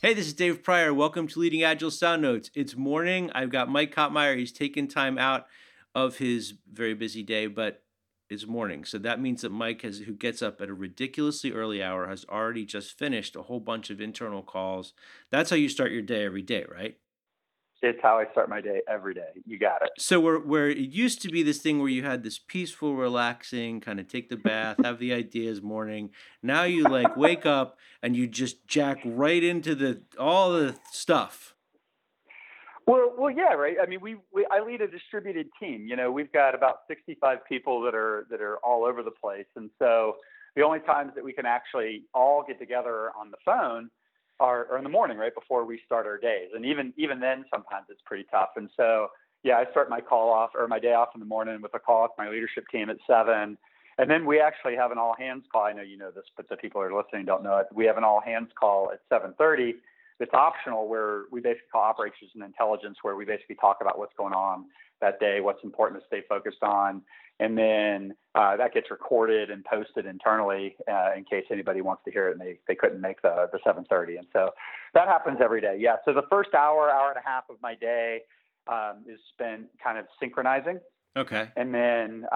Hey, this is Dave Pryor. Welcome to Leading Agile Sound Notes. It's morning. I've got Mike Cottmeyer. He's taken time out of his very busy day, but it's morning. So that means that Mike, who gets up at a ridiculously early hour, has already just finished a whole bunch of internal calls. That's how you start your day every day, right? It's how I start my day every day. You got it. So where it used to be this thing where you had this peaceful, relaxing, kind of take the bath, have the ideas morning. Now you like wake up and you just jack right into all the stuff. Well, yeah, right. I mean, I lead a distributed team. You know, we've got about 65 people that are all over the place. And so the only times that we can actually all get together on the phone are in the morning, right before we start our days. And even then, sometimes it's pretty tough. And so, yeah, I start my day off in the morning with a call with my leadership team at 7. And then we actually have an all hands call. I know you know this, but the people who are listening don't know it. We have an all hands call at 7:30. That's optional, where we basically call operations and intelligence, where we basically talk about what's going on that day, what's important to stay focused on. And then that gets recorded and posted internally in case anybody wants to hear it and they couldn't make the 7:30. And so that happens every day. Yeah. So the first hour and a half of my day is spent kind of synchronizing. Okay. And then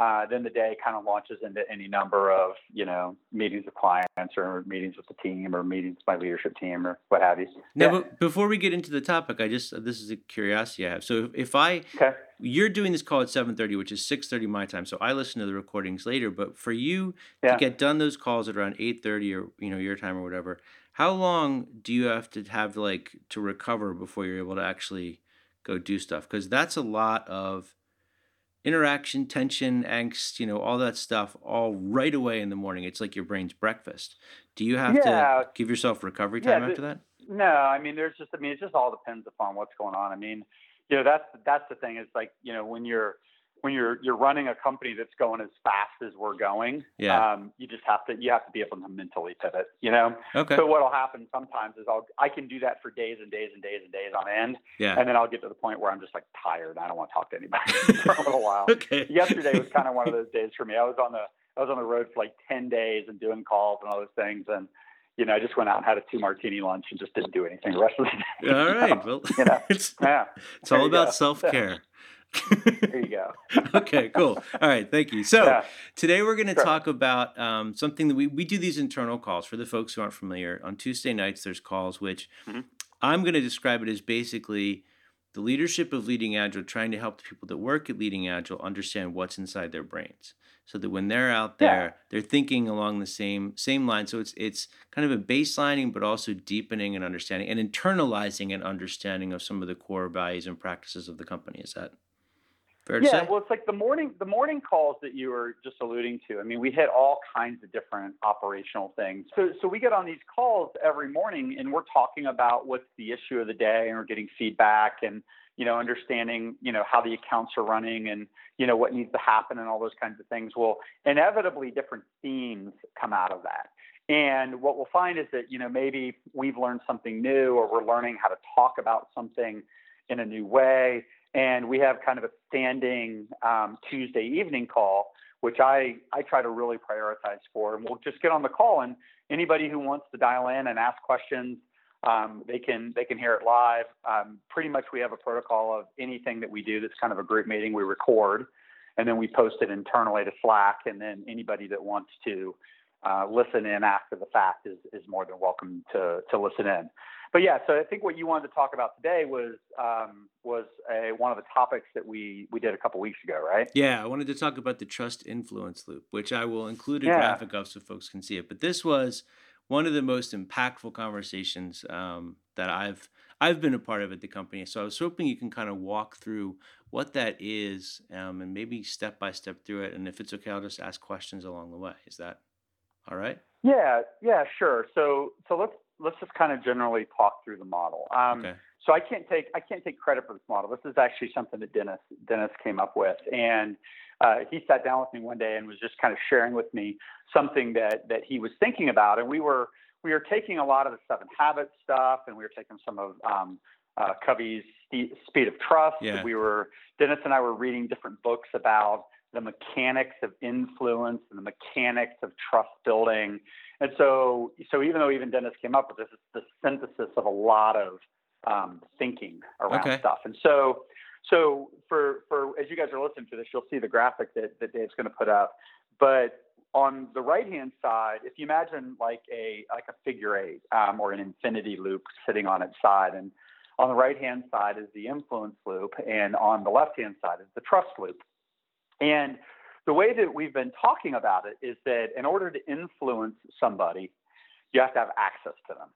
the day kind of launches into any number of, you know, meetings with clients or meetings with the team or meetings with my leadership team or what have you. Now, But before we get into the topic, this is a curiosity I have. So you're doing this call at 7:30, which is 6:30 my time. So I listen to the recordings later, but for you to get done those calls at around 8:30 or, you know, your time or whatever, how long do you have to have like to recover before you're able to actually go do stuff? Because that's a lot of interaction, tension, angst, you know, all that stuff, all right away in the morning. It's like your brain's breakfast. Do you have to give yourself recovery time after that? No, I mean, it just all depends upon what's going on. I mean, you know, that's the thing. It's like, you know, when you're running a company that's going as fast as we're going, you have to be able to mentally pivot, you know? Okay. So what'll happen sometimes is I can do that for days and days and days and days on end. Yeah. And then I'll get to the point where I'm just like tired. I don't want to talk to anybody for a little while. Okay. Yesterday was kind of one of those days for me. I was on the road for like 10 days and doing calls and all those things. And, you know, I just went out and had a 2-martini lunch and just didn't do anything the rest of the day. All right. Well, you know? It's all about self-care. There you go. Okay, cool. All right, thank you. So today we're going to talk about something that we do these internal calls. For the folks who aren't familiar, on Tuesday nights there's calls, which I'm going to describe it as basically the leadership of Leading Agile trying to help the people that work at Leading Agile understand what's inside their brains, so that when they're out there, they're thinking along the same line. So it's kind of a baselining, but also deepening and understanding and internalizing an understanding of some of the core values and practices of the company. Is that fair to say? Well, it's like the morning calls that you were just alluding to. I mean, we hit all kinds of different operational things. So we get on these calls every morning and we're talking about what's the issue of the day, and we're getting feedback and, you know, understanding, you know, how the accounts are running and, you know, what needs to happen and all those kinds of things. Well, inevitably different themes come out of that. And what we'll find is that, you know, maybe we've learned something new, or we're learning how to talk about something in a new way. And we have kind of a standing Tuesday evening call, which I try to really prioritize for. And we'll just get on the call, and anybody who wants to dial in and ask questions, they can hear it live. Pretty much we have a protocol of anything that we do that's kind of a group meeting, we record, and then we post it internally to Slack. And then anybody that wants to listen in after the fact is more than welcome to listen in. But yeah, so I think what you wanted to talk about today was one of the topics that we did a couple weeks ago, right? Yeah, I wanted to talk about the trust influence loop, which I will include a graphic of so folks can see it. But this was one of the most impactful conversations that I've been a part of at the company. So I was hoping you can kind of walk through what that is and maybe step by step through it. And if it's okay, I'll just ask questions along the way. Is that all right? Yeah, sure. So let's just kind of generally talk through the model. Okay. So I can't take credit for this model. This is actually something that Dennis came up with, and he sat down with me one day and was just kind of sharing with me something that he was thinking about. And we were taking a lot of the 7 Habits stuff, and we were taking some of Covey's Speed of Trust. Yeah. Dennis and I were reading different books about the mechanics of influence and the mechanics of trust building. And so even though even Dennis came up with this, it's the synthesis of a lot of thinking around stuff. And so for as you guys are listening to this, you'll see the graphic that Dave's going to put up. But on the right-hand side, if you imagine like a figure eight or an infinity loop sitting on its side, and on the right-hand side is the influence loop, and on the left-hand side is the trust loop. And the way that we've been talking about it is that in order to influence somebody, you have to have access to them,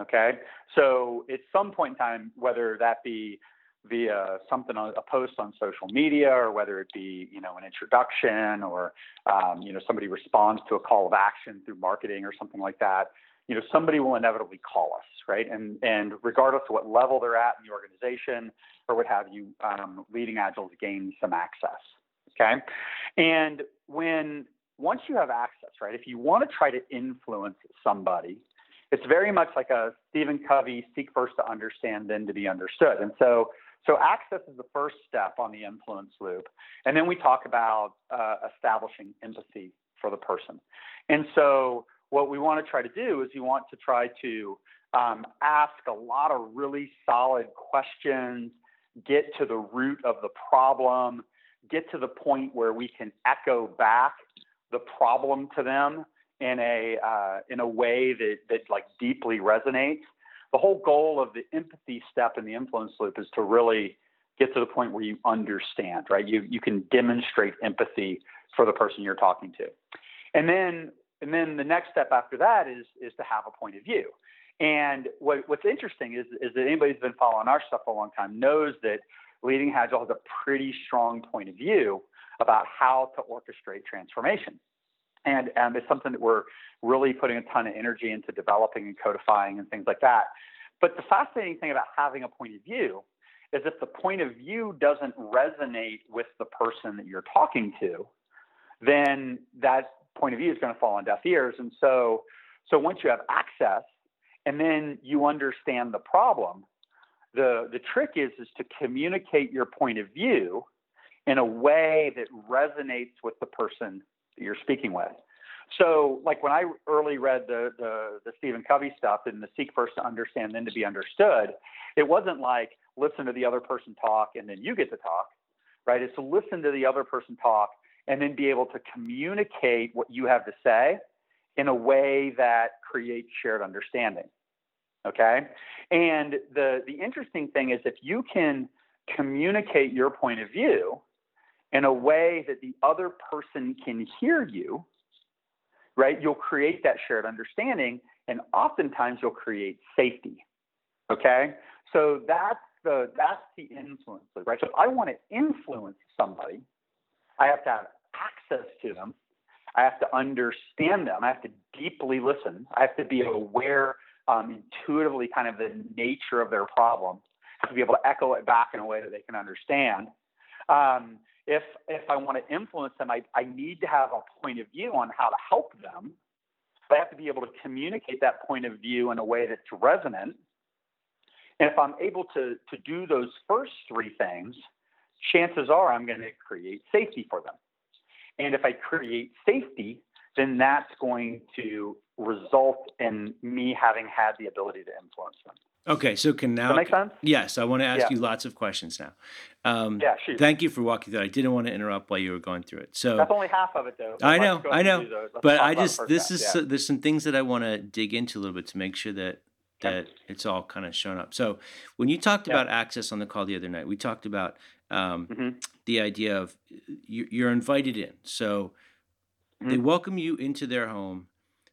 okay? So at some point in time, whether that be via something, a post on social media, or whether it be, an introduction or, somebody responds to a call of action through marketing or something like that, somebody will inevitably call us, right? And regardless of what level they're at in the organization or what have you, Leading Agile's gained some access, okay? And once you have access, right, if you want to try to influence somebody, it's very much like a Stephen Covey, seek first to understand, then to be understood. And so access is the first step on the influence loop. And then we talk about establishing empathy for the person. And so what we want to try to do is you want to try to ask a lot of really solid questions, get to the root of the problem, get to the point where we can echo back the problem to them in a way that like deeply resonates. The whole goal of the empathy step in the influence loop is to really get to the point where you understand, right? You can demonstrate empathy for the person you're talking to. And then the next step after that is to have a point of view. And what's interesting is that anybody who's been following our stuff for a long time knows that Leading Agile has a pretty strong point of view about how to orchestrate transformation. And it's something that we're really putting a ton of energy into developing and codifying and things like that. But the fascinating thing about having a point of view is if the point of view doesn't resonate with the person that you're talking to, then that point of view is going to fall on deaf ears. And so once you have access and then you understand the problem, the trick is to communicate your point of view in a way that resonates with the person that you're speaking with. So like when I early read the Stephen Covey stuff and the seek first to understand, then to be understood, it wasn't like listen to the other person talk and then you get to talk, right? It's to listen to the other person talk and then be able to communicate what you have to say in a way that creates shared understanding, okay? And the interesting thing is if you can communicate your point of view in a way that the other person can hear you, right, you'll create that shared understanding, and oftentimes you'll create safety, okay? So that's the influence, right? So if I want to influence somebody, I have to have access to them. I have to understand them. I have to deeply listen. I have to be aware intuitively kind of the nature of their problem. I have to be able to echo it back in a way that they can understand. If I want to influence them, I need to have a point of view on how to help them. I have to be able to communicate that point of view in a way that's resonant. And if I'm able to do those first three things, chances are I'm going to create safety for them. And if I create safety, then that's going to result in me having had the ability to influence them. Okay, so does that make sense? Yes, I want to ask you lots of questions now. Shoot. Thank you for walking through that. I didn't want to interrupt while you were going through it. So that's only half of it, though. I know. But there's some things that I want to dig into a little bit to make sure that it's all kind of shown up. So when you talked about access on the call the other night, we talked about the idea of you're invited in. So they welcome you into their home,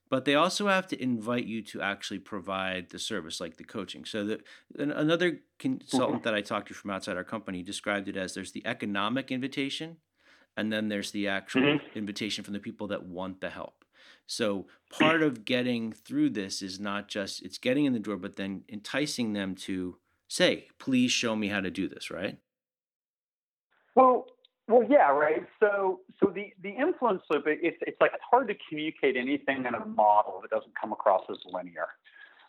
but they also have to invite you to actually provide the service, like the coaching. So another consultant that I talked to from outside our company described it as there's the economic invitation, and then there's the actual invitation from the people that want the help. So part of getting through this is not just it's getting in the door, but then enticing them to say, please show me how to do this, right? Well, yeah, right. So the influence loop, it's like it's hard to communicate anything in a model that doesn't come across as linear,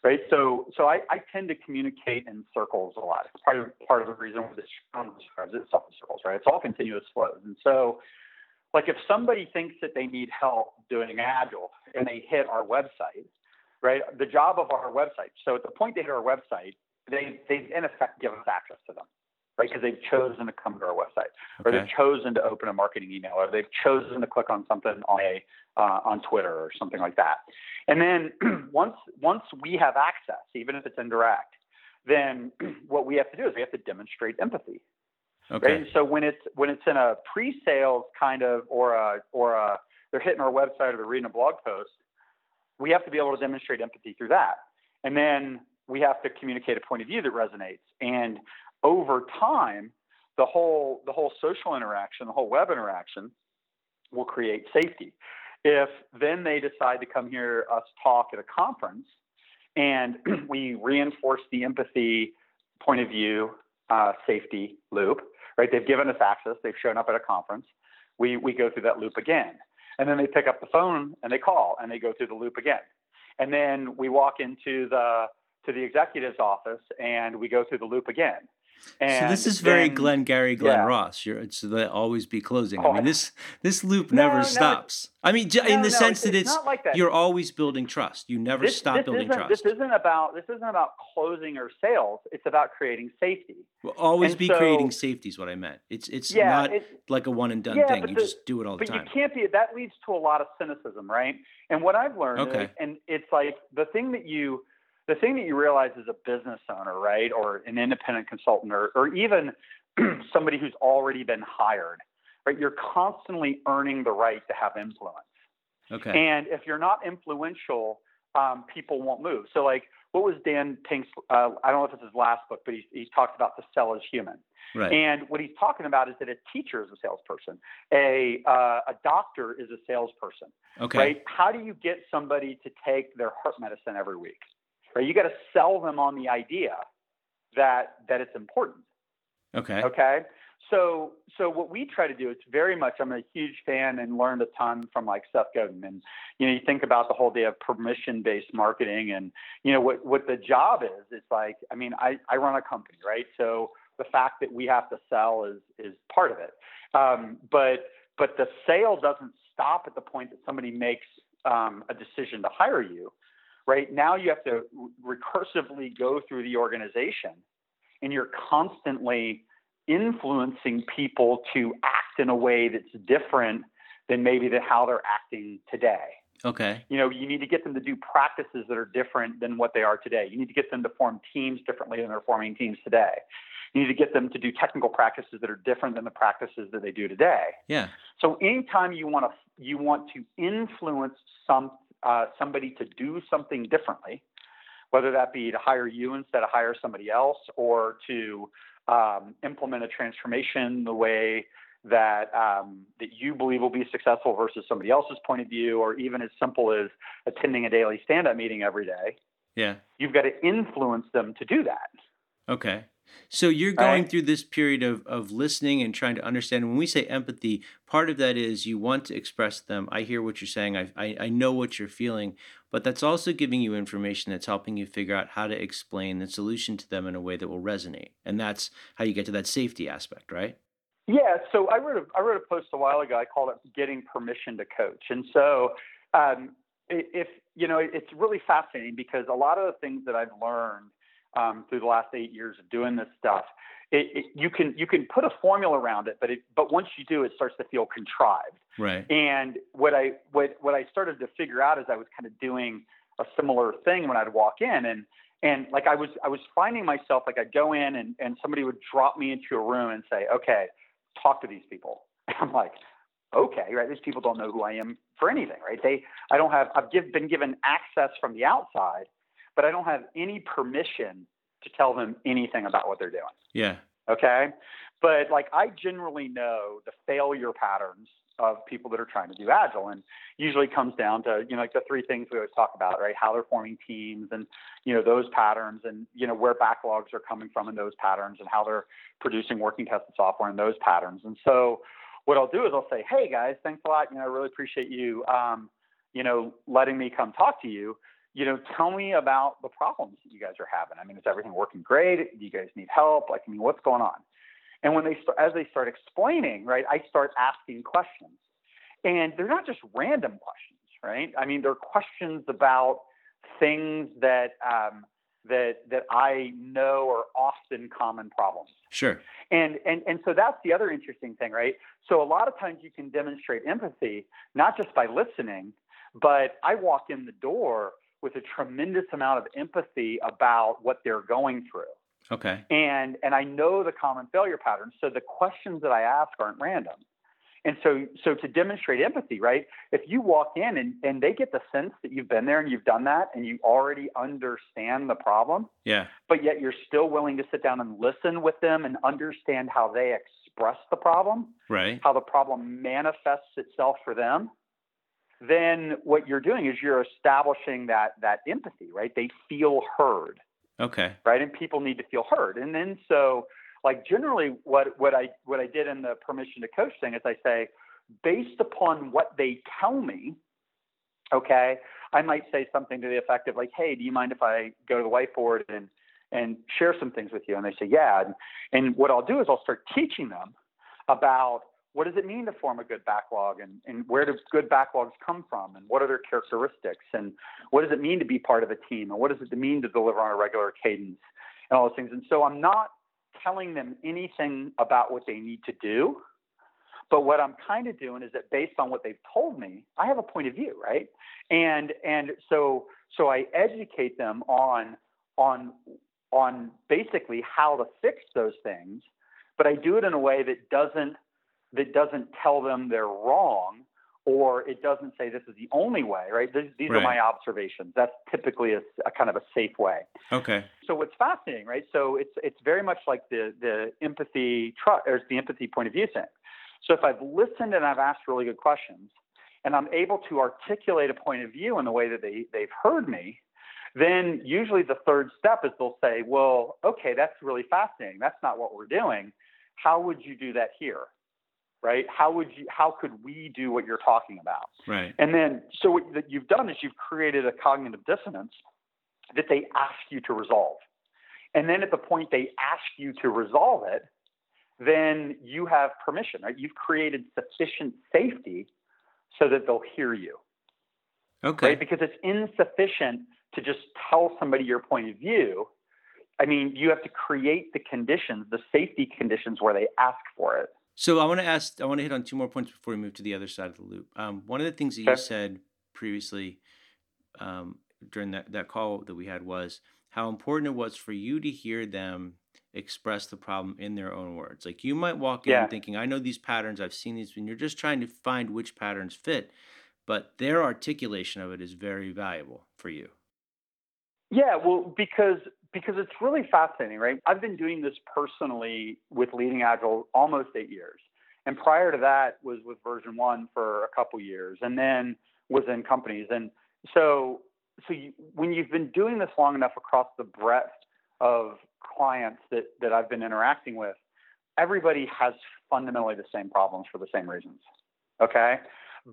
right? So I tend to communicate in circles a lot. It's part of the reason why the Scrum describes itself in circles, right? It's all continuous flows, and so Like if somebody thinks that they need help doing Agile and they hit our website, right? The job of our website. So at the point they hit our website, they've in effect given us access to them, right? Because they've chosen to come to our website, or they've chosen to open a marketing email, or they've chosen to click on something on a on Twitter or something like that. And then once we have access, even if it's indirect, then what we have to do is we have to demonstrate empathy. Okay. Right? So when it's in a pre-sales kind of, or they're hitting our website or they're reading a blog post, we have to be able to demonstrate empathy through that. And then we have to communicate a point of view that resonates. And over time, the whole social interaction, the whole web interaction will create safety. If then they decide to come hear us talk at a conference and we reinforce the empathy, point of view, safety loop, right? They've given us access. They've shown up at a conference. We go through that loop again. And then they pick up the phone and they call and they go through the loop again. And then we walk into the executive's office and we go through the loop again. And so this is very Glengarry Glen Ross. It's the always be closing. I mean, this loop never stops. I mean, in the sense that it's not like that. You're always building trust. You never stop building trust. This isn't about closing or sales. It's about creating safety. Well, always be creating safety is what I meant. It's not like a one and done thing. You just do it all the time. But you can't be. That leads to a lot of cynicism, right? And what I've learned, is, and it's like the thing that you realize as a business owner, right, or an independent consultant, or even somebody who's already been hired, right, you're constantly earning the right to have influence. Okay. And if you're not influential, people won't move. So like, what was Dan Pink's, I don't know if it's his last book, but he talked about To Sell Is Human. Right. And what he's talking about is that a teacher is a salesperson. A doctor is a salesperson. Okay. Right? How do you get somebody to take their heart medicine every week? Right? You got to sell them on the idea that it's important. Okay. Okay. So what we try to do, it's very much, I'm a huge fan and learned a ton from like Seth Godin. And, you know, you think about the whole day of permission-based marketing and, you know, what the job is, it's like, I mean, I run a company, right? So the fact that we have to sell is part of it. But the sale doesn't stop at the point that somebody makes a decision to hire you. Right now, you have to recursively go through the organization, and you're constantly influencing people to act in a way that's different than maybe how they're acting today. Okay. You know, you need to get them to do practices that are different than what they are today. You need to get them to form teams differently than they're forming teams today. You need to get them to do technical practices that are different than the practices that they do today. Yeah. So anytime you want to influence somebody to do something differently, whether that be to hire you instead of hire somebody else, or to implement a transformation the way that you believe will be successful versus somebody else's point of view, or even as simple as attending a daily stand-up meeting every day. Yeah, you've got to influence them to do that. Okay. So you're going through this period of listening and trying to understand. When we say empathy, part of that is you want to express them. I hear what you're saying. I know what you're feeling. But that's also giving you information that's helping you figure out how to explain the solution to them in a way that will resonate. And that's how you get to that safety aspect, right? Yeah. So I wrote a post a while ago. I called it Getting Permission to Coach. And so it's really fascinating because a lot of the things that I've learned through the last 8 years of doing this stuff, you can put a formula around it, but once you do, it starts to feel contrived. Right. And what I started to figure out is I was kind of doing a similar thing when I'd walk in, and like I was finding myself, like I'd go in and somebody would drop me into a room and say, okay, talk to these people. And I'm like, okay, right? These people don't know who I am for anything, right? I've been given access from the outside, but I don't have any permission to tell them anything about what they're doing. Yeah. Okay. But like, I generally know the failure patterns of people that are trying to do Agile, and usually comes down to, you know, like the three things we always talk about, right? How they're forming teams and, you know, those patterns, and, you know, where backlogs are coming from in those patterns, and how they're producing working tested software in those patterns. And so what I'll do is I'll say, hey guys, thanks a lot. You know, I really appreciate you, you know, letting me come talk to you. You know, tell me about the problems that you guys are having. I mean, is everything working great? Do you guys need help? Like, I mean, what's going on? And when they start explaining, right, I start asking questions. And they're not just random questions, right? I mean, they're questions about things that that I know are often common problems. Sure. And so that's the other interesting thing, right? So a lot of times you can demonstrate empathy, not just by listening, but I walk in the door with a tremendous amount of empathy about what they're going through. Okay. And I know the common failure patterns. So the questions that I ask aren't random. And so to demonstrate empathy, right, if you walk in and they get the sense that you've been there and you've done that and you already understand the problem, yeah, but yet you're still willing to sit down and listen with them and understand how they express the problem, right, how the problem manifests itself for them, then what you're doing is you're establishing that empathy, right? They feel heard. Okay. Right? And people need to feel heard. And then so – like generally what I did in the permission to coach thing is I say, based upon what they tell me, okay, I might say something to the effect of like, hey, do you mind if I go to the whiteboard and share some things with you? And they say, yeah. And what I'll do is I'll start teaching them about what does it mean to form a good backlog and where do good backlogs come from and what are their characteristics and what does it mean to be part of a team and what does it mean to deliver on a regular cadence and all those things. And so I'm not telling them anything about what they need to do. But what I'm kind of doing is that based on what they've told me, I have a point of view, right? And so I educate them on basically how to fix those things, but I do it in a way that doesn't tell them they're wrong, or it doesn't say this is the only way, right? These right. are my observations. That's typically a kind of a safe way. Okay. So what's fascinating, right? So it's very much like the empathy or the empathy point of view thing. So if I've listened and I've asked really good questions and I'm able to articulate a point of view in the way that they've heard me, then usually the third step is they'll say, well, okay, that's really fascinating. That's not what we're doing. How would you do that here? Right? How could we do what you're talking about? Right. And then, so what you've done is you've created a cognitive dissonance that they ask you to resolve. And then at the point they ask you to resolve it, then you have permission, right? You've created sufficient safety so that they'll hear you. Okay. Right? Because it's insufficient to just tell somebody your point of view. I mean, you have to create the conditions, the safety conditions where they ask for it. So I want to hit on two more points before we move to the other side of the loop. One of the things that you said previously during that call that we had was how important it was for you to hear them express the problem in their own words. Like you might walk in thinking, I know these patterns, I've seen these, and you're just trying to find which patterns fit, but their articulation of it is very valuable for you. Yeah, well, because it's really fascinating, right? I've been doing this personally with Leading Agile almost 8 years. And prior to that was with version 1 for a couple years and then was in companies. And so you, when you've been doing this long enough across the breadth of clients that I've been interacting with, everybody has fundamentally the same problems for the same reasons, okay?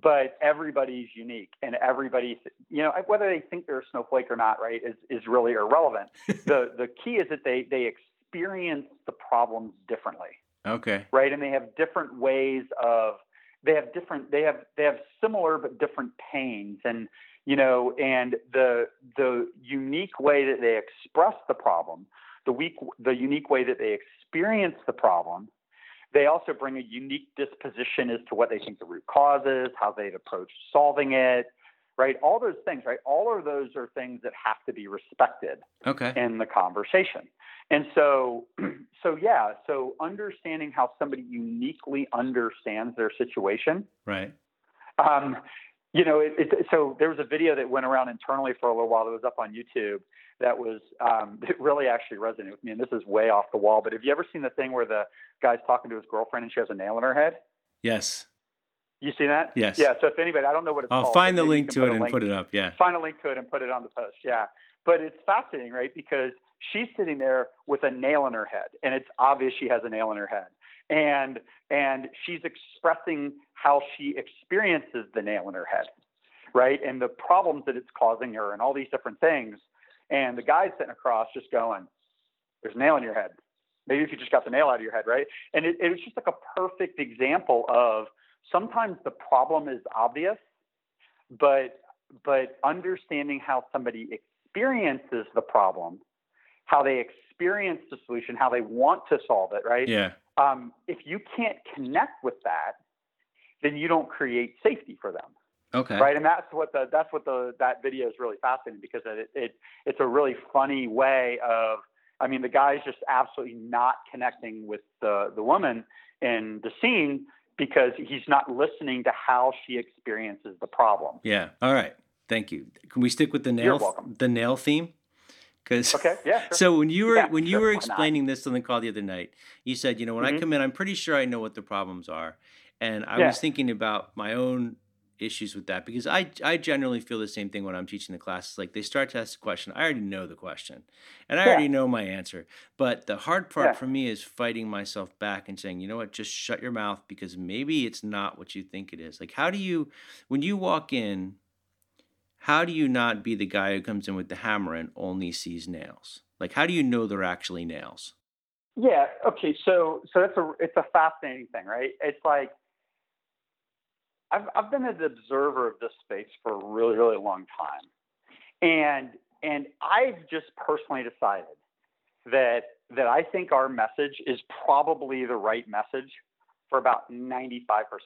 But everybody's unique and everybody, you know, whether they think they're a snowflake or not, right, is really irrelevant. The key is that they experience the problems differently. Okay. Right. And they have different ways of, they have similar, but different pains and, you know, and the unique way that they express the problem, the unique way that they experience the problem, they also bring a unique disposition as to what they think the root cause is, how they've approached solving it, right? All those things, right? All of those are things that have to be respected in the conversation. And so understanding how somebody uniquely understands their situation. Right. You know, so there was a video that went around internally for a little while that was up on YouTube that was that really actually resonated with me. And this is way off the wall, but have you ever seen the thing where the guy's talking to his girlfriend and she has a nail in her head? Yes. You see that? Yes. Yeah. So if anybody, I don't know what it's called. I'll find the link to it and put it up. Yeah. Find a link to it and put it on the post. Yeah. But it's fascinating, right? Because she's sitting there with a nail in her head, and it's obvious she has a nail in her head. And she's expressing how she experiences the nail in her head, right? And the problems that it's causing her and all these different things. And the guy's sitting across just going, there's a nail in your head. Maybe if you just got the nail out of your head, right? And it was just like a perfect example of sometimes the problem is obvious, but understanding how somebody experiences the problem, how they experience the solution, how they want to solve it, right? Yeah. If you can't connect with that, then you don't create safety for them. Okay. Right. And that video is really fascinating, because it's a really funny way of, I mean, the guy's just absolutely not connecting with the woman in the scene because he's not listening to how she experiences the problem. Yeah. All right. Thank you. Can we stick with the nail? You're welcome. The nail theme? Okay. Yeah. Sure. So when you were explaining this on the call the other night, you said, when mm-hmm. I come in, I'm pretty sure I know what the problems are. And I was thinking about my own issues with that, because I generally feel the same thing when I'm teaching the classes. Like, they start to ask a question. I already know the question and I already know my answer. But the hard part for me is fighting myself back and saying, you know what, just shut your mouth, because maybe it's not what you think it is. Like, when you walk in, how do you not be the guy who comes in with the hammer and only sees nails? Like, how do you know they're actually nails? Yeah. Okay. So it's a fascinating thing, right? It's like, I've been an observer of this space for a really, really long time. And I've just personally decided that I think our message is probably the right message for about 95%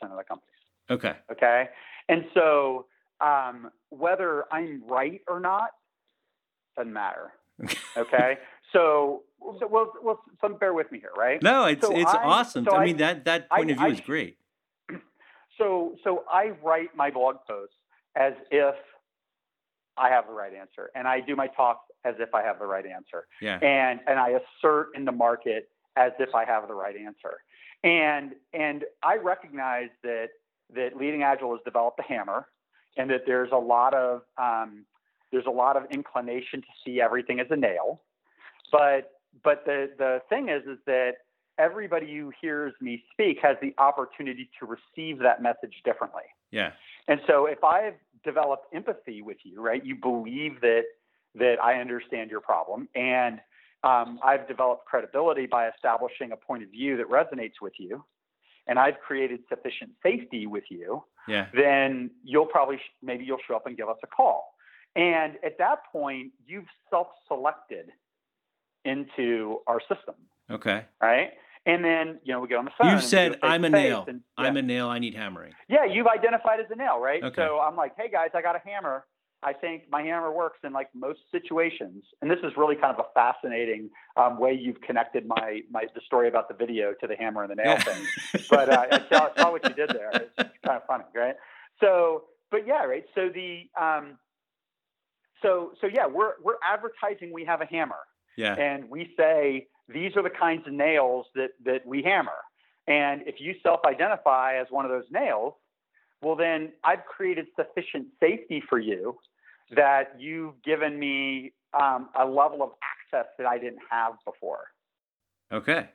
of the companies. Okay. And so whether I'm right or not, doesn't matter. Okay. So bear with me here, right? No, it's awesome. So I mean, that point of view is great. So I write my blog posts as if I have the right answer, and I do my talks as if I have the right answer. Yeah. And I assert in the market as if I have the right answer. And I recognize that Leading Agile has developed a hammer, and that there's a lot of inclination to see everything as a nail. But the thing is that everybody who hears me speak has the opportunity to receive that message differently. Yeah. And so if I've developed empathy with you, right, you believe that I understand your problem, and I've developed credibility by establishing a point of view that resonates with you, and I've created sufficient safety with you, then you'll probably, maybe you'll show up and give us a call. And at that point, you've self-selected into our system. Okay. Right. And then, we get on the phone. You said, I'm a nail. I'm a nail. I need hammering. Yeah. You've identified as a nail, right? Okay. So I'm like, hey guys, I got a hammer. I think my hammer works in like most situations. And this is really kind of a fascinating way you've connected the story about the video to the hammer and the nail thing. But I saw what you did there. It's kind of funny. Right. So, but yeah. Right. So we're advertising. We have a hammer. Yeah. And we say, these are the kinds of nails that we hammer. And if you self-identify as one of those nails, well, then I've created sufficient safety for you that you've given me a level of access that I didn't have before. Okay.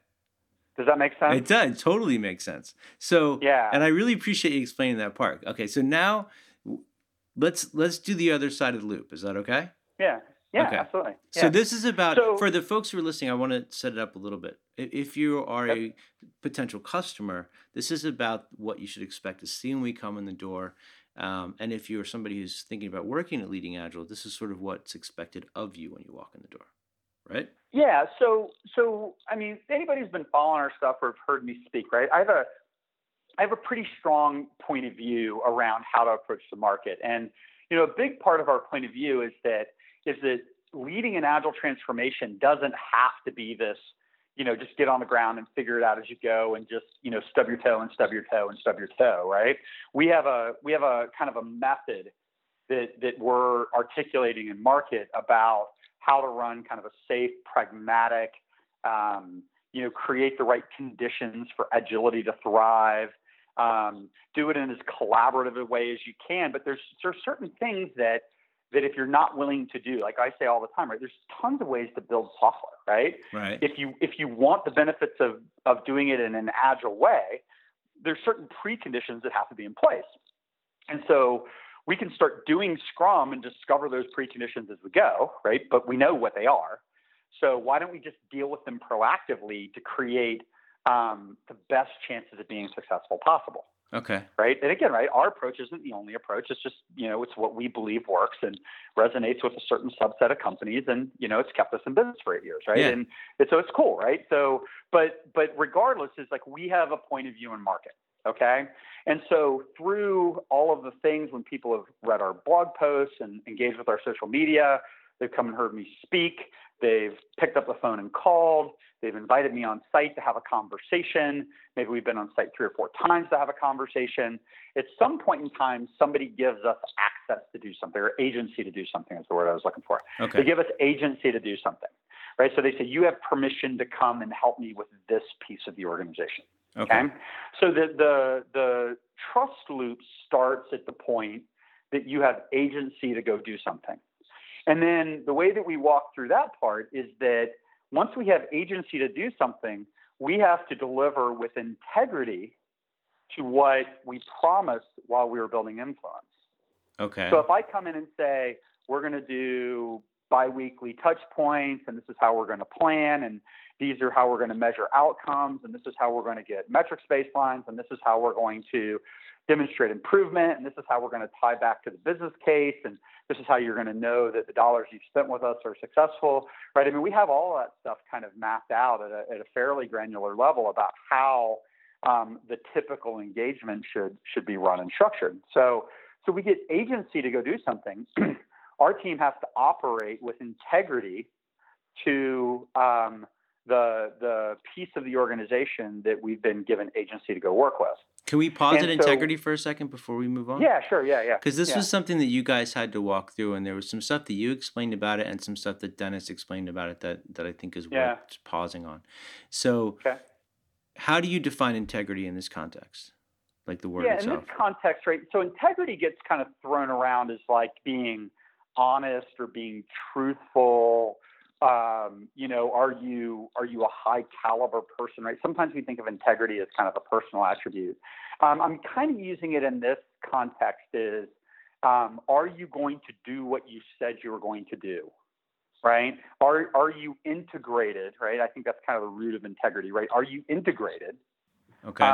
Does that make sense? It does. It totally makes sense. So, and I really appreciate you explaining that part. Okay. So now let's do the other side of the loop. Is that okay? Yeah. Yeah, okay. Absolutely. Yeah. So this is about, for the folks who are listening, I want to set it up a little bit. If you are a potential customer, this is about what you should expect to see when we come in the door. And if you're somebody who's thinking about working at Leading Agile, this is sort of what's expected of you when you walk in the door, right? Yeah. So I mean, anybody who's been following our stuff or have heard me speak, right? I have a pretty strong point of view around how to approach the market. And, a big part of our point of view is that leading an agile transformation doesn't have to be this, just get on the ground and figure it out as you go and just, stub your toe and stub your toe and stub your toe, right? We have a kind of a method that we're articulating in market about how to run kind of a safe, pragmatic, create the right conditions for agility to thrive, do it in as collaborative a way as you can. But there's certain things that if you're not willing to do, like I say all the time, right, there's tons of ways to build software, right? Right. If you want the benefits of doing it in an agile way, there's certain preconditions that have to be in place. And so we can start doing Scrum and discover those preconditions as we go, right? But we know what they are. So why don't we just deal with them proactively to create the best chances of being successful possible? Okay. Right. And again, right, our approach isn't the only approach. It's just, you know, it's what we believe works and resonates with a certain subset of companies. And, you know, it's kept us in business for 8 years. Right. Yeah. And so it's cool. Right. So, but regardless, it's like, we have a point of view in market. Okay. And so through all of the things, when people have read our blog posts and engaged with our social media, they've come and heard me speak. They've picked up the phone and called. They've invited me on site to have a conversation. Maybe we've been on site 3 or 4 times to have a conversation. At some point in time, somebody gives us access to do something, or agency to do something is the word I was looking for. Okay. They give us agency to do something, right? So they say, you have permission to come and help me with this piece of the organization. Okay. So the trust loop starts at the point that you have agency to go do something. And then the way that we walk through that part is that once we have agency to do something, we have to deliver with integrity to what we promised while we were building influence. Okay. So if I come in and say, we're going to do biweekly touch points, and this is how we're going to plan, and these are how we're going to measure outcomes, and this is how we're going to get metrics baselines, and this is how we're going to demonstrate improvement, and this is how we're going to tie back to the business case, and this is how you're going to know that the dollars you've spent with us are successful, right? I mean, we have all that stuff kind of mapped out at a fairly granular level about how the typical engagement should be run and structured. So we get agency to go do something. Our team has to operate with integrity to the piece of the organization that we've been given agency to go work with. Can we pause at integrity for a second before we move on? Yeah, sure. Yeah. Because this was something that you guys had to walk through, and there was some stuff that you explained about it and some stuff that Dennis explained about it that I think is worth pausing on. So how do you define integrity in this context? Like the word itself. In this context, right? So integrity gets kind of thrown around as like being honest or being truthful. Are you a high caliber person, right? Sometimes we think of integrity as kind of a personal attribute. I'm kind of using it in this context is, are you going to do what you said you were going to do, right? Are you integrated, right? I think that's kind of the root of integrity, right? Are you integrated? Okay.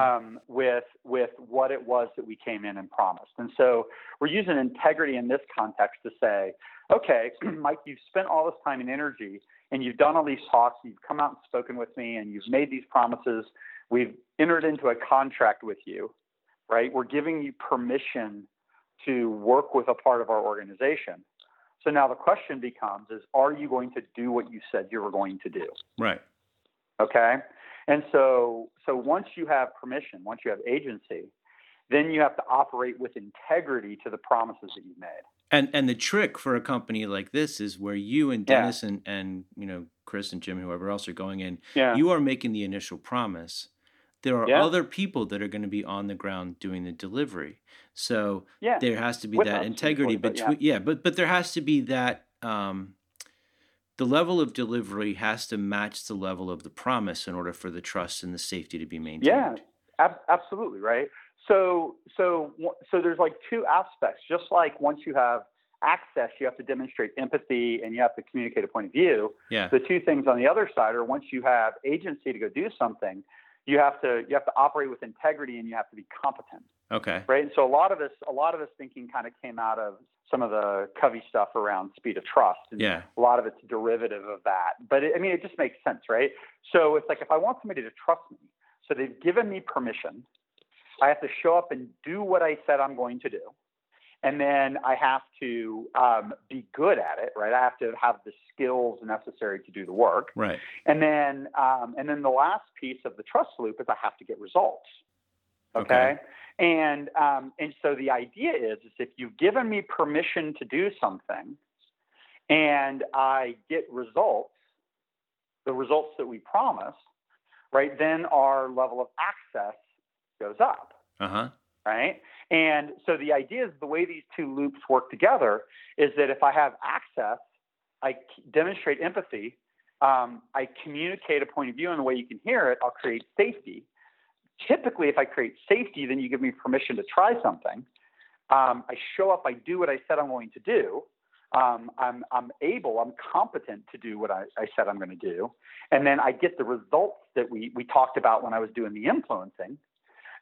With what it was that we came in and promised. And so we're using integrity in this context to say, okay, Mike, you've spent all this time and energy, and you've done all these talks, you've come out and spoken with me, and you've made these promises. We've entered into a contract with you, right? We're giving you permission to work with a part of our organization. So now the question becomes is, are you going to do what you said you were going to do? Right. Okay. And so once you have permission, once you have agency, then you have to operate with integrity to the promises that you've made. And the trick for a company like this is where you and Dennis and you know, Chris and Jim and whoever else are going in, you are making the initial promise. There are other people that are going to be on the ground doing the delivery. So there has to be that integrity between but there has to be that the level of delivery has to match the level of the promise in order for the trust and the safety to be maintained. Yeah, absolutely, right? So there's like two aspects. Just like once you have access, you have to demonstrate empathy and you have to communicate a point of view. Yeah. The two things on the other side are once you have agency to go do something, you have to operate with integrity and you have to be competent. Okay. Right. And so a lot of this thinking kind of came out of some of the Covey stuff around Speed of Trust. And a lot of it's derivative of that. But it just makes sense, right? So it's like if I want somebody to trust me, so they've given me permission, I have to show up and do what I said I'm going to do. And then I have to be good at it, right? I have to have the skills necessary to do the work. Right. And then the last piece of the trust loop is I have to get results. Okay. And so the idea is if you've given me permission to do something and I get results, the results that we promised, right, then our level of access goes up. Uh-huh. Right. And so the idea is the way these two loops work together is that if I have access, I demonstrate empathy, I communicate a point of view in a way you can hear it, I'll create safety. Typically, if I create safety, then you give me permission to try something. I show up, I do what I said I'm going to do. I'm competent to do what I said I'm going to do. And then I get the results that we talked about when I was doing the influencing.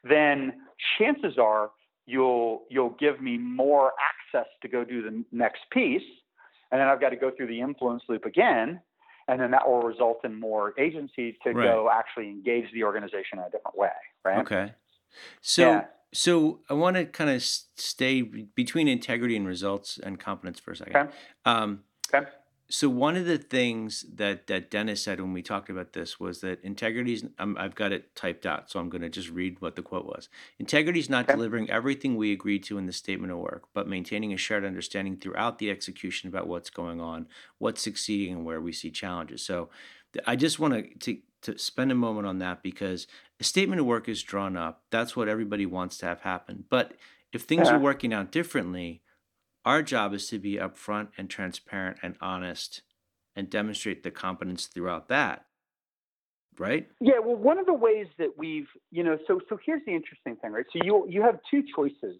then chances are you'll give me more access to go do the next piece. And then I've got to go through the influence loop again. And then that will result in more agencies to go actually engage the organization in a different way. Right. Okay. So I want to kind of stay between integrity and results and competence for a second. Okay. So one of the things that Dennis said when we talked about this was that integrity is, I've got it typed out, so I'm going to just read what the quote was. Integrity is not delivering everything we agreed to in the statement of work, but maintaining a shared understanding throughout the execution about what's going on, what's succeeding, and where we see challenges. So I just want to spend a moment on that, because a statement of work is drawn up. That's what everybody wants to have happen. But if things are working out differently, our job is to be upfront and transparent and honest and demonstrate the competence throughout that, right? Yeah, well, one of the ways that we've, so here's the interesting thing, right? So you have two choices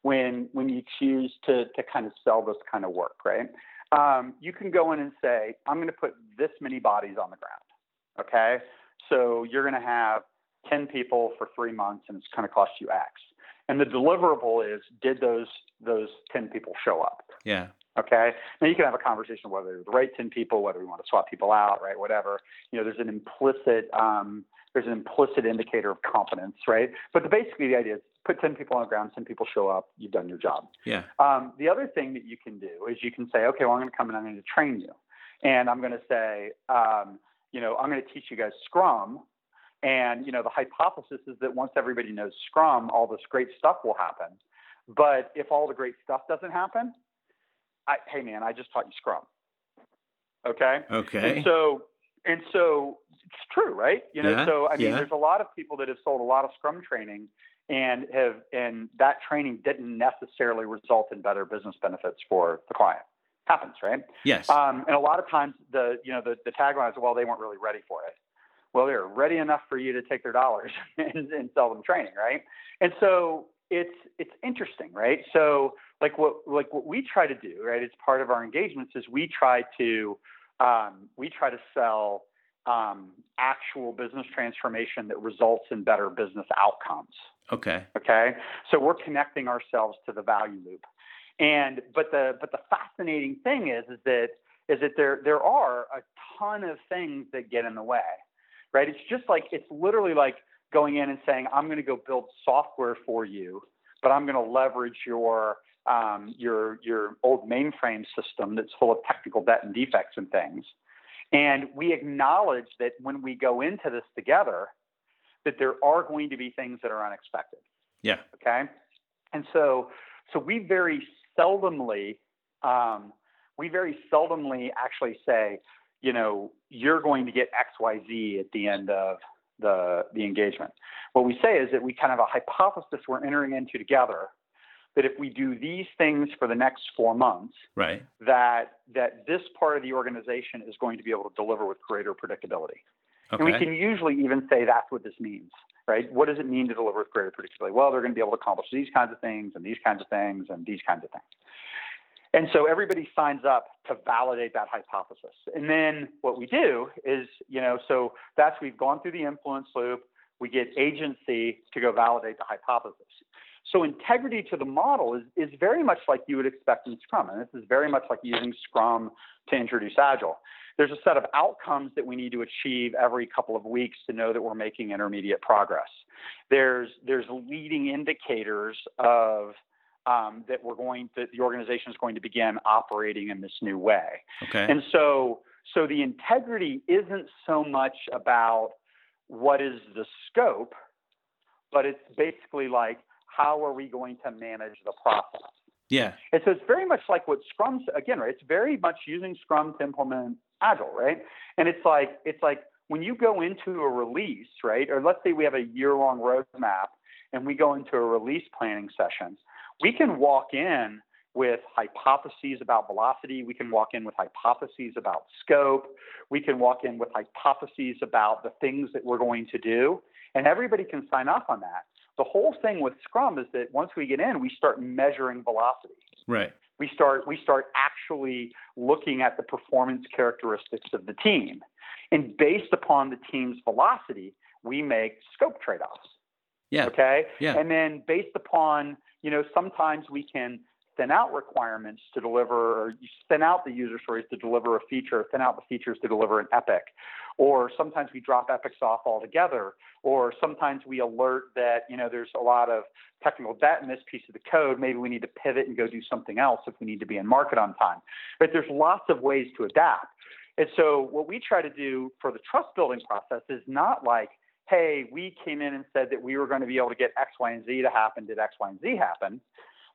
when you choose to kind of sell this kind of work, right? You can go in and say, I'm going to put this many bodies on the ground, okay? So you're going to have 10 people for 3 months and it's going to cost you X. And the deliverable is, did those 10 people show up? Yeah. Okay. Now you can have a conversation whether it's the right 10 people, whether we want to swap people out, right? Whatever. There's an implicit indicator of competence, right? But basically the idea is put 10 people on the ground, 10 people show up, you've done your job. Yeah. The other thing that you can do is you can say, okay, well, I'm going to come and I'm going to train you, and I'm going to say, I'm going to teach you guys Scrum. And, the hypothesis is that once everybody knows Scrum, all this great stuff will happen. But if all the great stuff doesn't happen, I just taught you Scrum. Okay? Okay. And so it's true, right? There's a lot of people that have sold a lot of Scrum training and that training didn't necessarily result in better business benefits for the client. Happens, right? Yes. And a lot of times the tagline is, well, they weren't really ready for it. Well, they're ready enough for you to take their dollars and sell them training, right? And so it's interesting, right? So what we try to do, right? It's part of our engagements is we try to sell actual business transformation that results in better business outcomes. Okay. Okay. So we're connecting ourselves to the value loop, but the fascinating thing is that there are a ton of things that get in the way. Right. It's just like, it's literally like going in and saying, I'm going to go build software for you, but I'm going to leverage your old mainframe system that's full of technical debt and defects and things. And we acknowledge that when we go into this together, that there are going to be things that are unexpected. Yeah. Okay. And so we very seldomly actually say, you're going to get X, Y, Z at the end of the engagement. What we say is that we kind of have a hypothesis we're entering into together that if we do these things for the next 4 months, right, that this part of the organization is going to be able to deliver with greater predictability. Okay. And we can usually even say that's what this means, right? What does it mean to deliver with greater predictability? Well, they're going to be able to accomplish these kinds of things and these kinds of things and these kinds of things. And so everybody signs up to validate that hypothesis. And then what we do is, so that's, we've gone through the influence loop. We get agency to go validate the hypothesis. So integrity to the model is very much like you would expect in Scrum. And this is very much like using Scrum to introduce Agile. There's a set of outcomes that we need to achieve every couple of weeks to know that we're making intermediate progress. There's leading indicators of that the organization is going to begin operating in this new way. Okay. And so the integrity isn't so much about what is the scope, but it's basically like, how are we going to manage the process? Yeah. And so it's very much like what Scrum, again, right? It's very much using Scrum to implement Agile, right? And it's like when you go into a release, right? Or let's say we have a year-long roadmap and we go into a release planning session. We can walk in with hypotheses about velocity. We can walk in with hypotheses about scope. We can walk in with hypotheses about the things that we're going to do. And everybody can sign off on that. The whole thing with Scrum is that once we get in, we start measuring velocity. Right. We start actually looking at the performance characteristics of the team. And based upon the team's velocity, we make scope trade-offs. Yeah. Okay. Yeah. And then based upon, you know, sometimes we can thin out requirements to deliver, or thin out the user stories to deliver a feature, thin out the features to deliver an epic. Or sometimes we drop epics off altogether. Or sometimes we alert that, you know, there's a lot of technical debt in this piece of the code. Maybe we need to pivot and go do something else if we need to be in market on time. But there's lots of ways to adapt. And so what we try to do for the trust building process is not like, hey, we came in and said that we were going to be able to get X, Y, and Z to happen. Did X, Y, and Z happen?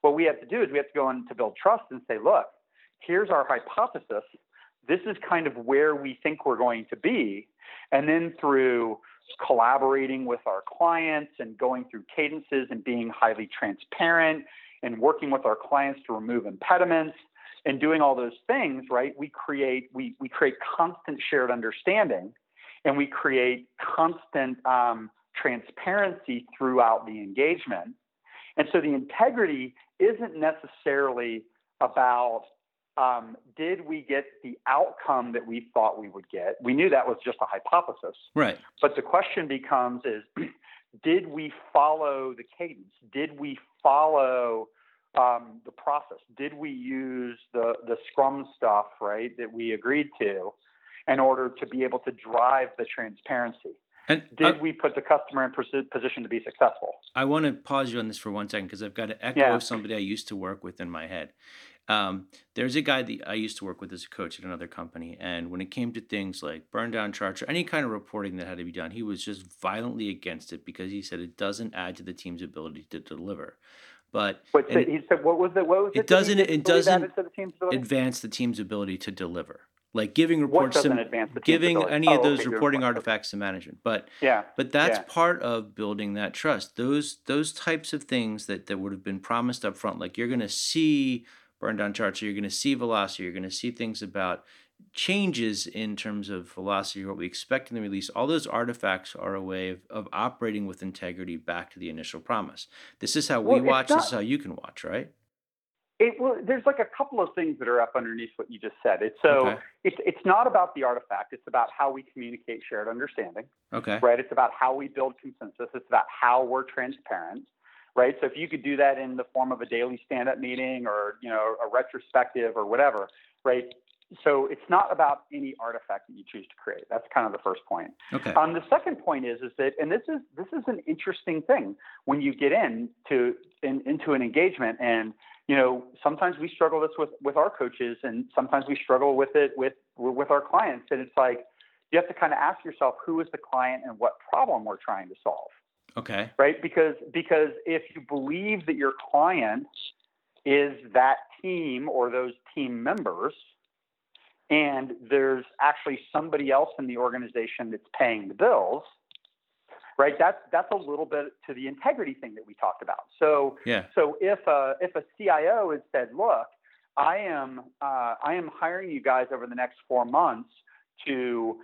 What we have to do is we have to go in to build trust and say, look, here's our hypothesis. This is kind of where we think we're going to be. And then through collaborating with our clients and going through cadences and being highly transparent and working with our clients to remove impediments and doing all those things, right, we create constant shared understanding. And we create constant transparency throughout the engagement. And so the integrity isn't necessarily about did we get the outcome that we thought we would get? We knew that was just a hypothesis. Right. But the question becomes is, did we follow the cadence? Did we follow the process? Did we use the Scrum stuff, right, that we agreed to, in order to be able to drive the transparency? And did we put the customer in position to be successful? I want to pause you on this for 1 second because I've got to echo somebody I used to work with in my head. There's a guy that I used to work with as a coach at another company. And when it came to things like burn down charts or any kind of reporting that had to be done, he was just violently against it because he said it doesn't add to the team's ability to deliver. But he said, what was it? What was it? It doesn't advance the team's ability to deliver. Like giving reports, reporting artifacts to management, but that's part of building that trust. Those types of things that would have been promised up front, like you're going to see burn down charts, or you're going to see velocity, you're going to see things about changes in terms of velocity, what we expect in the release. All those artifacts are a way of operating with integrity back to the initial promise. This is how we watch. This is how you can watch, right? There's like a couple of things that are up underneath what you just said. It's not about the artifact. It's about how we communicate shared understanding. Okay. Right. It's about how we build consensus. It's about how we're transparent. Right. So if you could do that in the form of a daily stand-up meeting or, you know, a retrospective or whatever. Right. So it's not about any artifact that you choose to create. That's kind of the first point. Okay. The second point is that, and this is an interesting thing when you get into an engagement. And you know, sometimes we struggle this with our coaches, and sometimes we struggle with it with our clients. And it's like you have to kind of ask yourself, who is the client and what problem we're trying to solve? Okay. Right? Because if you believe that your client is that team or those team members, and there's actually somebody else in the organization that's paying the bills, right? That's a little bit to the integrity thing that we talked about. So if a CIO has said, look, I am hiring you guys over the next 4 months to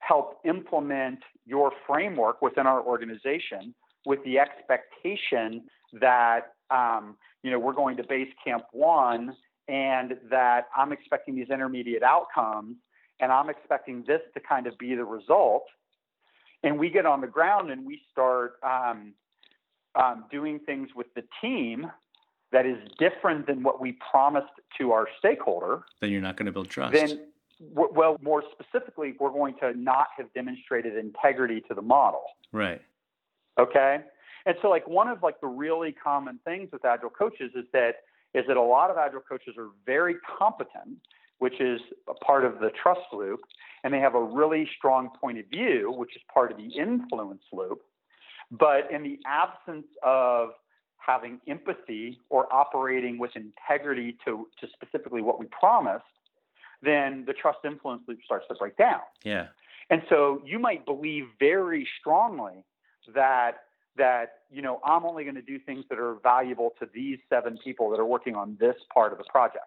help implement your framework within our organization with the expectation that, you know, we're going to Base Camp One and that I'm expecting these intermediate outcomes and I'm expecting this to kind of be the result. And we get on the ground and we start doing things with the team that is different than what we promised to our stakeholder. Then you're not going to build trust. Then, well, more specifically, we're going to not have demonstrated integrity to the model. Right. Okay. And so, like, one of like the really common things with agile coaches is that a lot of agile coaches are very competent, which is a part of the trust loop, and they have a really strong point of view, which is part of the influence loop. But in the absence of having empathy or operating with integrity to specifically what we promised, then the trust influence loop starts to break down. Yeah. And so you might believe very strongly that, you know, I'm only going to do things that are valuable to these 7 people that are working on this part of the project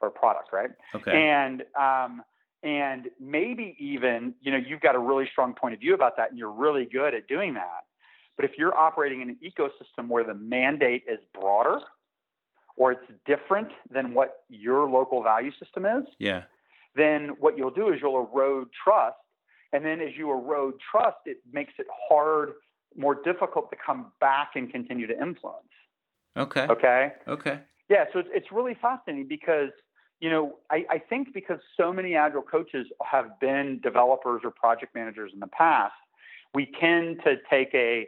or product, right? Okay. And maybe even, you know, you've got a really strong point of view about that and you're really good at doing that. But if you're operating in an ecosystem where the mandate is broader or it's different than what your local value system is, then what you'll do is you'll erode trust. And then as you erode trust, it makes it hard more difficult to come back and continue to influence. Okay. Okay. Okay. Yeah. So it's really fascinating because, you know, I think because so many Agile coaches have been developers or project managers in the past, we tend to take a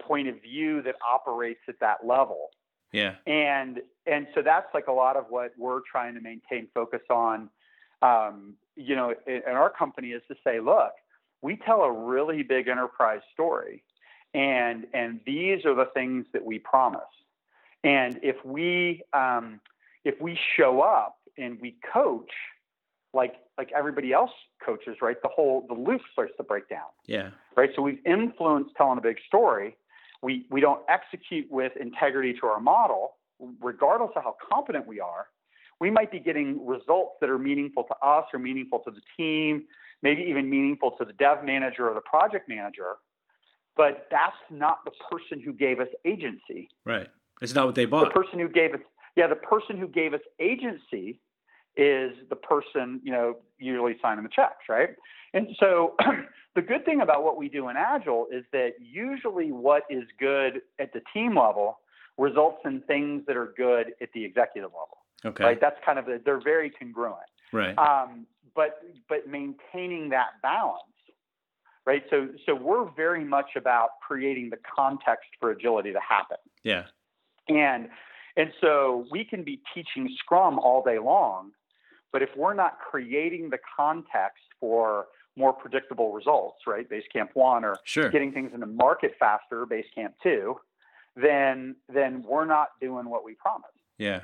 point of view that operates at that level. Yeah. And so that's like a lot of what we're trying to maintain focus on, you know, in our company is to say, look, we tell a really big enterprise story, and these are the things that we promise. And if we show up and we coach like everybody else coaches, right, the loop starts to break down. Yeah. Right. So we've influenced telling a big story. We don't execute with integrity to our model, regardless of how competent we are. We might be getting results that are meaningful to us or meaningful to the team, maybe even meaningful to the dev manager or the project manager, but that's not the person who gave us agency. Right. It's not what they bought. The person who gave us agency is the person, you know, usually signing the checks, right? And so the good thing about what we do in Agile is that usually what is good at the team level results in things that are good at the executive level. Okay. Right? That's kind of they're very congruent. Right. But maintaining that balance, right? So we're very much about creating the context for agility to happen. Yeah. And so we can be teaching Scrum all day long, but if we're not creating the context for more predictable results, right, Base Camp One, or sure, getting things in the market faster, Base Camp Two, then we're not doing what we promised. Yeah.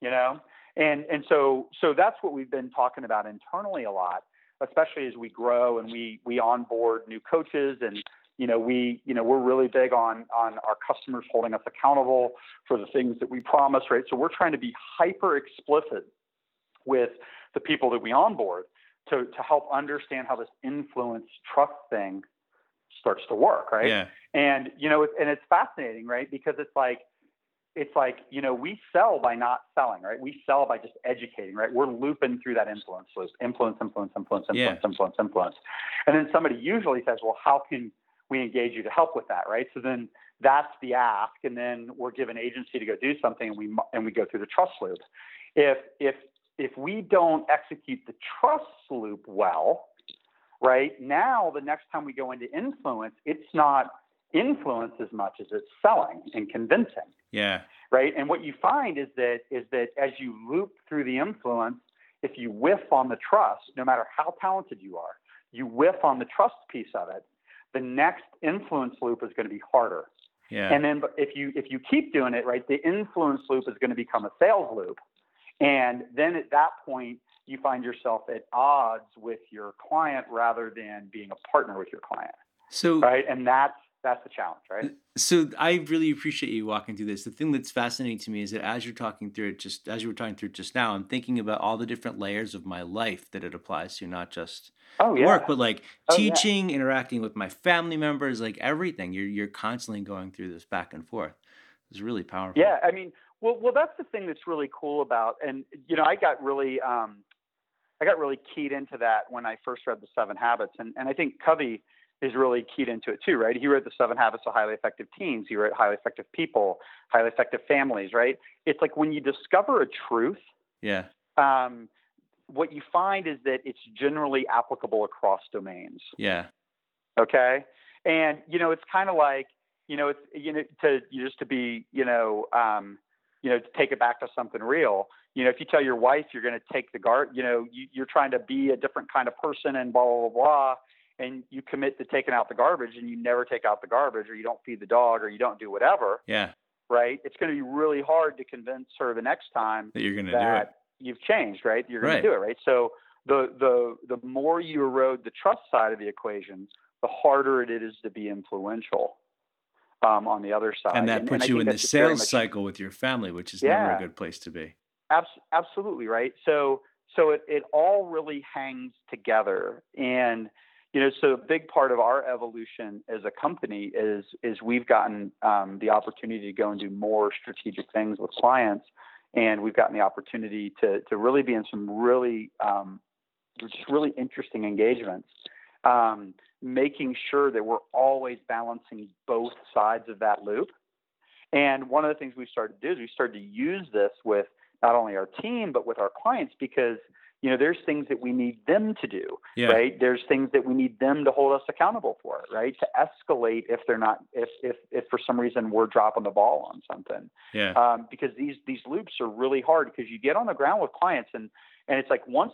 You know, and so that's what we've been talking about internally a lot, especially as we grow and we onboard new coaches, and we're really big on our customers holding us accountable for the things that we promise, right? So we're trying to be hyper explicit with the people that we onboard to help understand how this influence trust thing starts to work, right? Yeah. And you know, and it's fascinating, right? Because it's like, you know, we sell by not selling, right? We sell by just educating, right? We're looping through that influence loop, influence. And then somebody usually says, well, how can we engage you to help with that, right? So then that's the ask, and then we're given agency to go do something, and we go through the trust loop. If we don't execute the trust loop well, right, now the next time we go into influence, it's not influence as much as it's selling and convincing. Yeah. Right. And what you find is that as you loop through the influence, if you whiff on the trust, no matter how talented you are, you whiff on the trust piece of it, the next influence loop is going to be harder. Yeah. And then if you keep doing it, right, the influence loop is going to become a sales loop. And then at that point, you find yourself at odds with your client rather than being a partner with your client. So, right. And that's the challenge, right? So I really appreciate you walking through this. The thing that's fascinating to me is that as you were talking through it just now, I'm thinking about all the different layers of my life that it applies to, not just work, but like teaching, interacting with my family members, like everything. You're constantly going through this back and forth. It's really powerful. Yeah, I mean, well, that's the thing that's really cool about, and you know, I got really keyed into that when I first read the 7 Habits, and I think Covey is really keyed into it too, right? He wrote the 7 Habits of Highly Effective Teens. He wrote Highly Effective People, Highly Effective Families, right? It's like when you discover a truth, yeah, what you find is that it's generally applicable across domains. Yeah. Okay. And, you know, it's kind of like, you know, it's, you know, to just to be, you know, to take it back to something real, you know, if you tell your wife you're going to take the garden, you know, you're trying to be a different kind of person and blah, blah, blah, blah, and you commit to taking out the garbage and you never take out the garbage, or you don't feed the dog, or you don't do whatever. Yeah. Right. It's going to be really hard to convince her the next time that you're going to do it. You've changed, right? You're going to do it. Right. So the more you erode the trust side of the equation, the harder it is to be influential on the other side. And that puts you in the sales cycle with your family, which is never a good place to be. Absolutely. Right. So it all really hangs together. And, you know, so a big part of our evolution as a company is we've gotten the opportunity to go and do more strategic things with clients, and we've gotten the opportunity to really be in some really just really interesting engagements making sure that we're always balancing both sides of that loop. And one of the things we started to do is we started to use this with not only our team, but with our clients, because, you know, there's things that we need them to do, right? There's things that we need them to hold us accountable for, right? To escalate if they're not, if for some reason we're dropping the ball on something. Because these loops are really hard, because you get on the ground with clients and it's like, once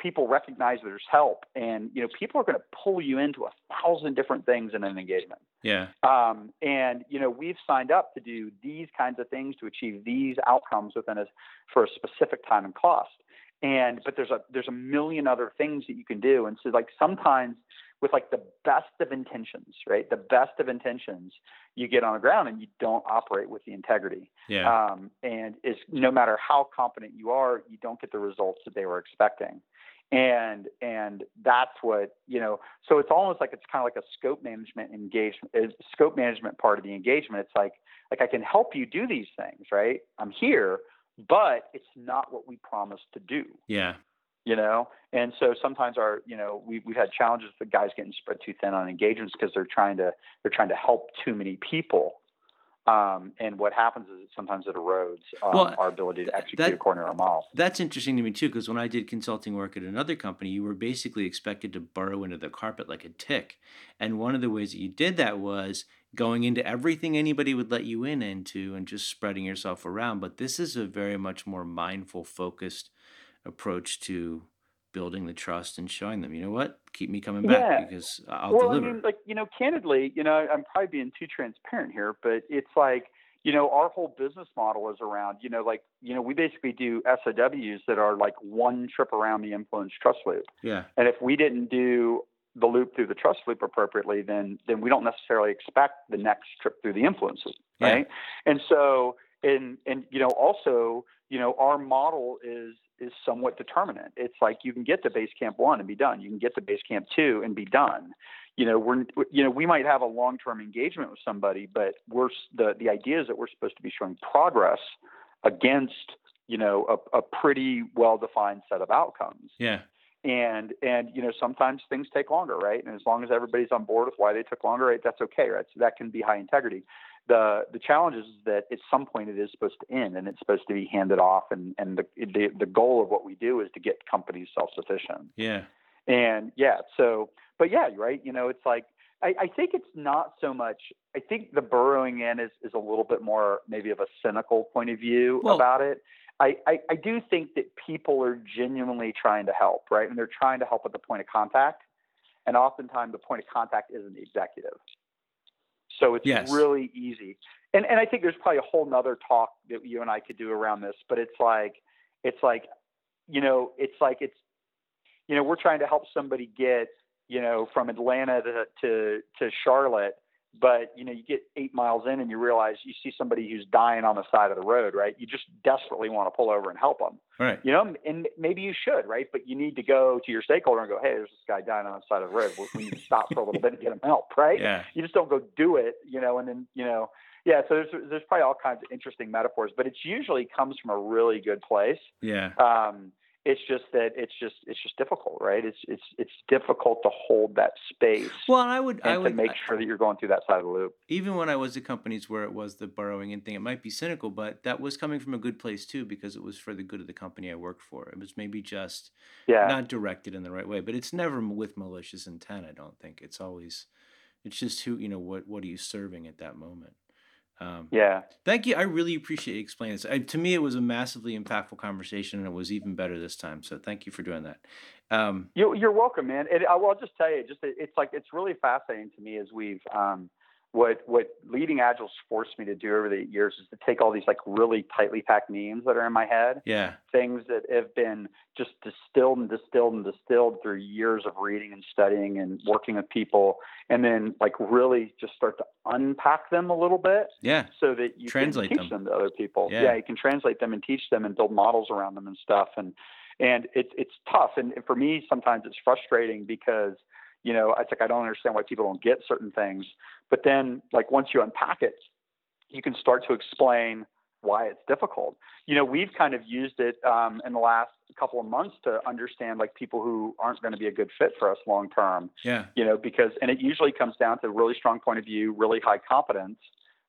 people recognize there's help, and, you know, people are going to pull you into 1,000 different things in an engagement. And, you know, we've signed up to do these kinds of things to achieve these outcomes within us for a specific time and cost. And, but there's a million other things that you can do. And so, like, sometimes with, like, the best of intentions, right? The best of intentions, you get on the ground and you don't operate with the integrity. And is no matter how competent you are, you don't get the results that they were expecting. And that's what, you know, so it's almost like, it's kind of like a scope management part of the engagement. It's like I can help you do these things, right? I'm here, but it's not what we promised to do. You know, and so sometimes we've had challenges with guys getting spread too thin on engagements because they're trying to help too many people. And what happens is sometimes it erodes our ability to execute according to our model. That's interesting to me too, because when I did consulting work at another company, you were basically expected to burrow into the carpet like a tick. And one of the ways that you did that was going into everything anybody would let you into and just spreading yourself around. But this is a very much more mindful, focused approach to building the trust and showing them, you know what, keep me coming back because I'll deliver. I mean, like, you know, candidly, you know, I'm probably being too transparent here, but it's like, you know, our whole business model is around, you know, like, you know, we basically do SOWs that are like one trip around the influence trust loop. And if we didn't do the loop through the trust loop appropriately, then we don't necessarily expect the next trip through the influence loop, right? And so, and, you know, also, you know, our model is somewhat determinant. It's like, you can get to Base Camp One and be done. You can get to Base Camp Two and be done. You know, we might have a long-term engagement with somebody, but the idea is that we're supposed to be showing progress against, you know, a pretty well-defined set of outcomes. And, you know, sometimes things take longer, right? And as long as everybody's on board with why they took longer, right, that's okay, right? So that can be high integrity. The challenge is that at some point it is supposed to end and it's supposed to be handed off. And the goal of what we do is to get companies self-sufficient. So, but yeah, right. You know, it's like, I think it's not so much, I think the burrowing in is a little bit more maybe of a cynical point of view about it. I do think that people are genuinely trying to help, right? And they're trying to help at the point of contact. And oftentimes the point of contact isn't the executive. So it's really easy. And I think there's probably a whole nother talk that you and I could do around this, but it's like we're trying to help somebody get, you know, from Atlanta to Charlotte, but, you know, you get 8 miles in and you realize you see somebody who's dying on the side of the road, right? You just desperately want to pull over and help them, right? You know, and maybe you should, right? But you need to go to your stakeholder and go, hey, there's this guy dying on the side of the road. We need to stop for a little bit and get him help, right? Yeah. You just don't go do it, you know, and then, you know, so there's probably all kinds of interesting metaphors, but it's usually comes from a really good place. It's just that it's just difficult, right? It's difficult to hold that space. Well, and I would make sure that you're going through that side of the loop. Even when I was at companies where it was the burrowing in thing, it might be cynical, but that was coming from a good place too, because it was for the good of the company I worked for. It was maybe just not directed in the right way, but it's never with malicious intent. I don't think it's just who, you know, what are you serving at that moment? Thank you. I really appreciate you explaining this. To me, it was a massively impactful conversation, and it was even better this time. So thank you for doing that. You're welcome, man. And I'll just tell you, it's like, it's really fascinating to me as we've what Leading Agile's forced me to do over the years is to take all these like really tightly packed names that are in my head. Things that have been just distilled through years of reading and studying and working with people, and then like really just start to unpack them a little bit. So that you translate can teach them to other people. You can translate them and teach them and build models around them and stuff. And it's tough. And for me, sometimes it's frustrating because, you know, it's like, I don't understand why people don't get certain things. But then, like, once you unpack it, you can start to explain, why it's difficult. You know, we've kind of used it in the last couple of months to understand like people who aren't going to be a good fit for us long term. Yeah. You know, because, and it usually comes down to really strong point of view, really high competence,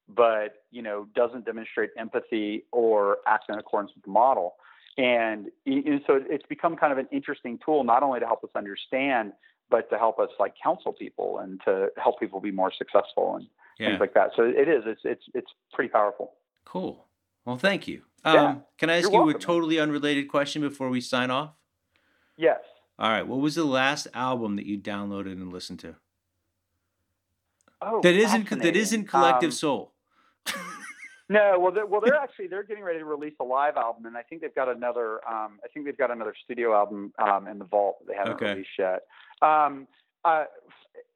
but, you know, doesn't demonstrate empathy or act in accordance with the model. And so it's become kind of an interesting tool, not only to help us understand, but to help us like counsel people and to help people be more successful and things like that. So it is, it's pretty powerful. Cool. Well, thank you. Can I ask you a totally unrelated question before we sign off? Yes. All right. What was the last album that you downloaded and listened to? Oh, that isn't Collective Soul. No, they're actually, they're getting ready to release a live album, and I think they've got another studio album in the vault that they haven't released yet.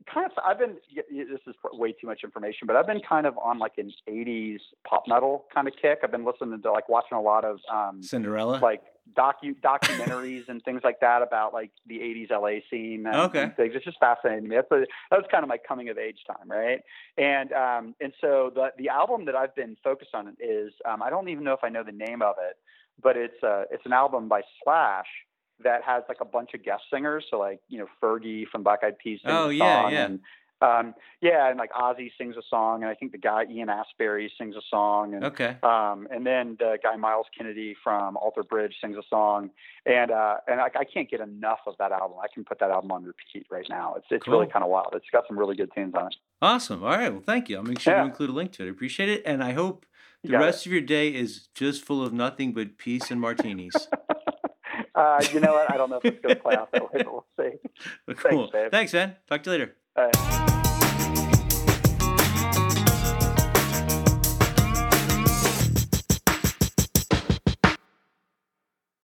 This is way too much information, but I've been kind of on like an 80s pop metal kind of kick. I've been listening to like watching a lot of Cinderella, like documentaries and things like that about like the 80s LA scene. And things. It's just fascinating to me. That was kind of my coming of age time. Right. And so the album that I've been focused on is, I don't even know if I know the name of it, but it's an album by Slash that has like a bunch of guest singers. So like, you know, Fergie from Black Eyed Peas sings a song. Yeah. And, and like Ozzy sings a song. And I think the guy, Ian Asbury, sings a song. And, and then the guy, Miles Kennedy from Alter Bridge, sings a song. And I can't get enough of that album. I can put that album on repeat right now. It's really kind of wild. It's got some really good tunes on it. Awesome. All right. Well, thank you. I'll make sure to include a link to it. I appreciate it. And I hope the rest of your day is just full of nothing but peace and martinis. You know what? I don't know if it's going to play out that way, but we'll see. Cool. Thanks, man. Talk to you later. All right.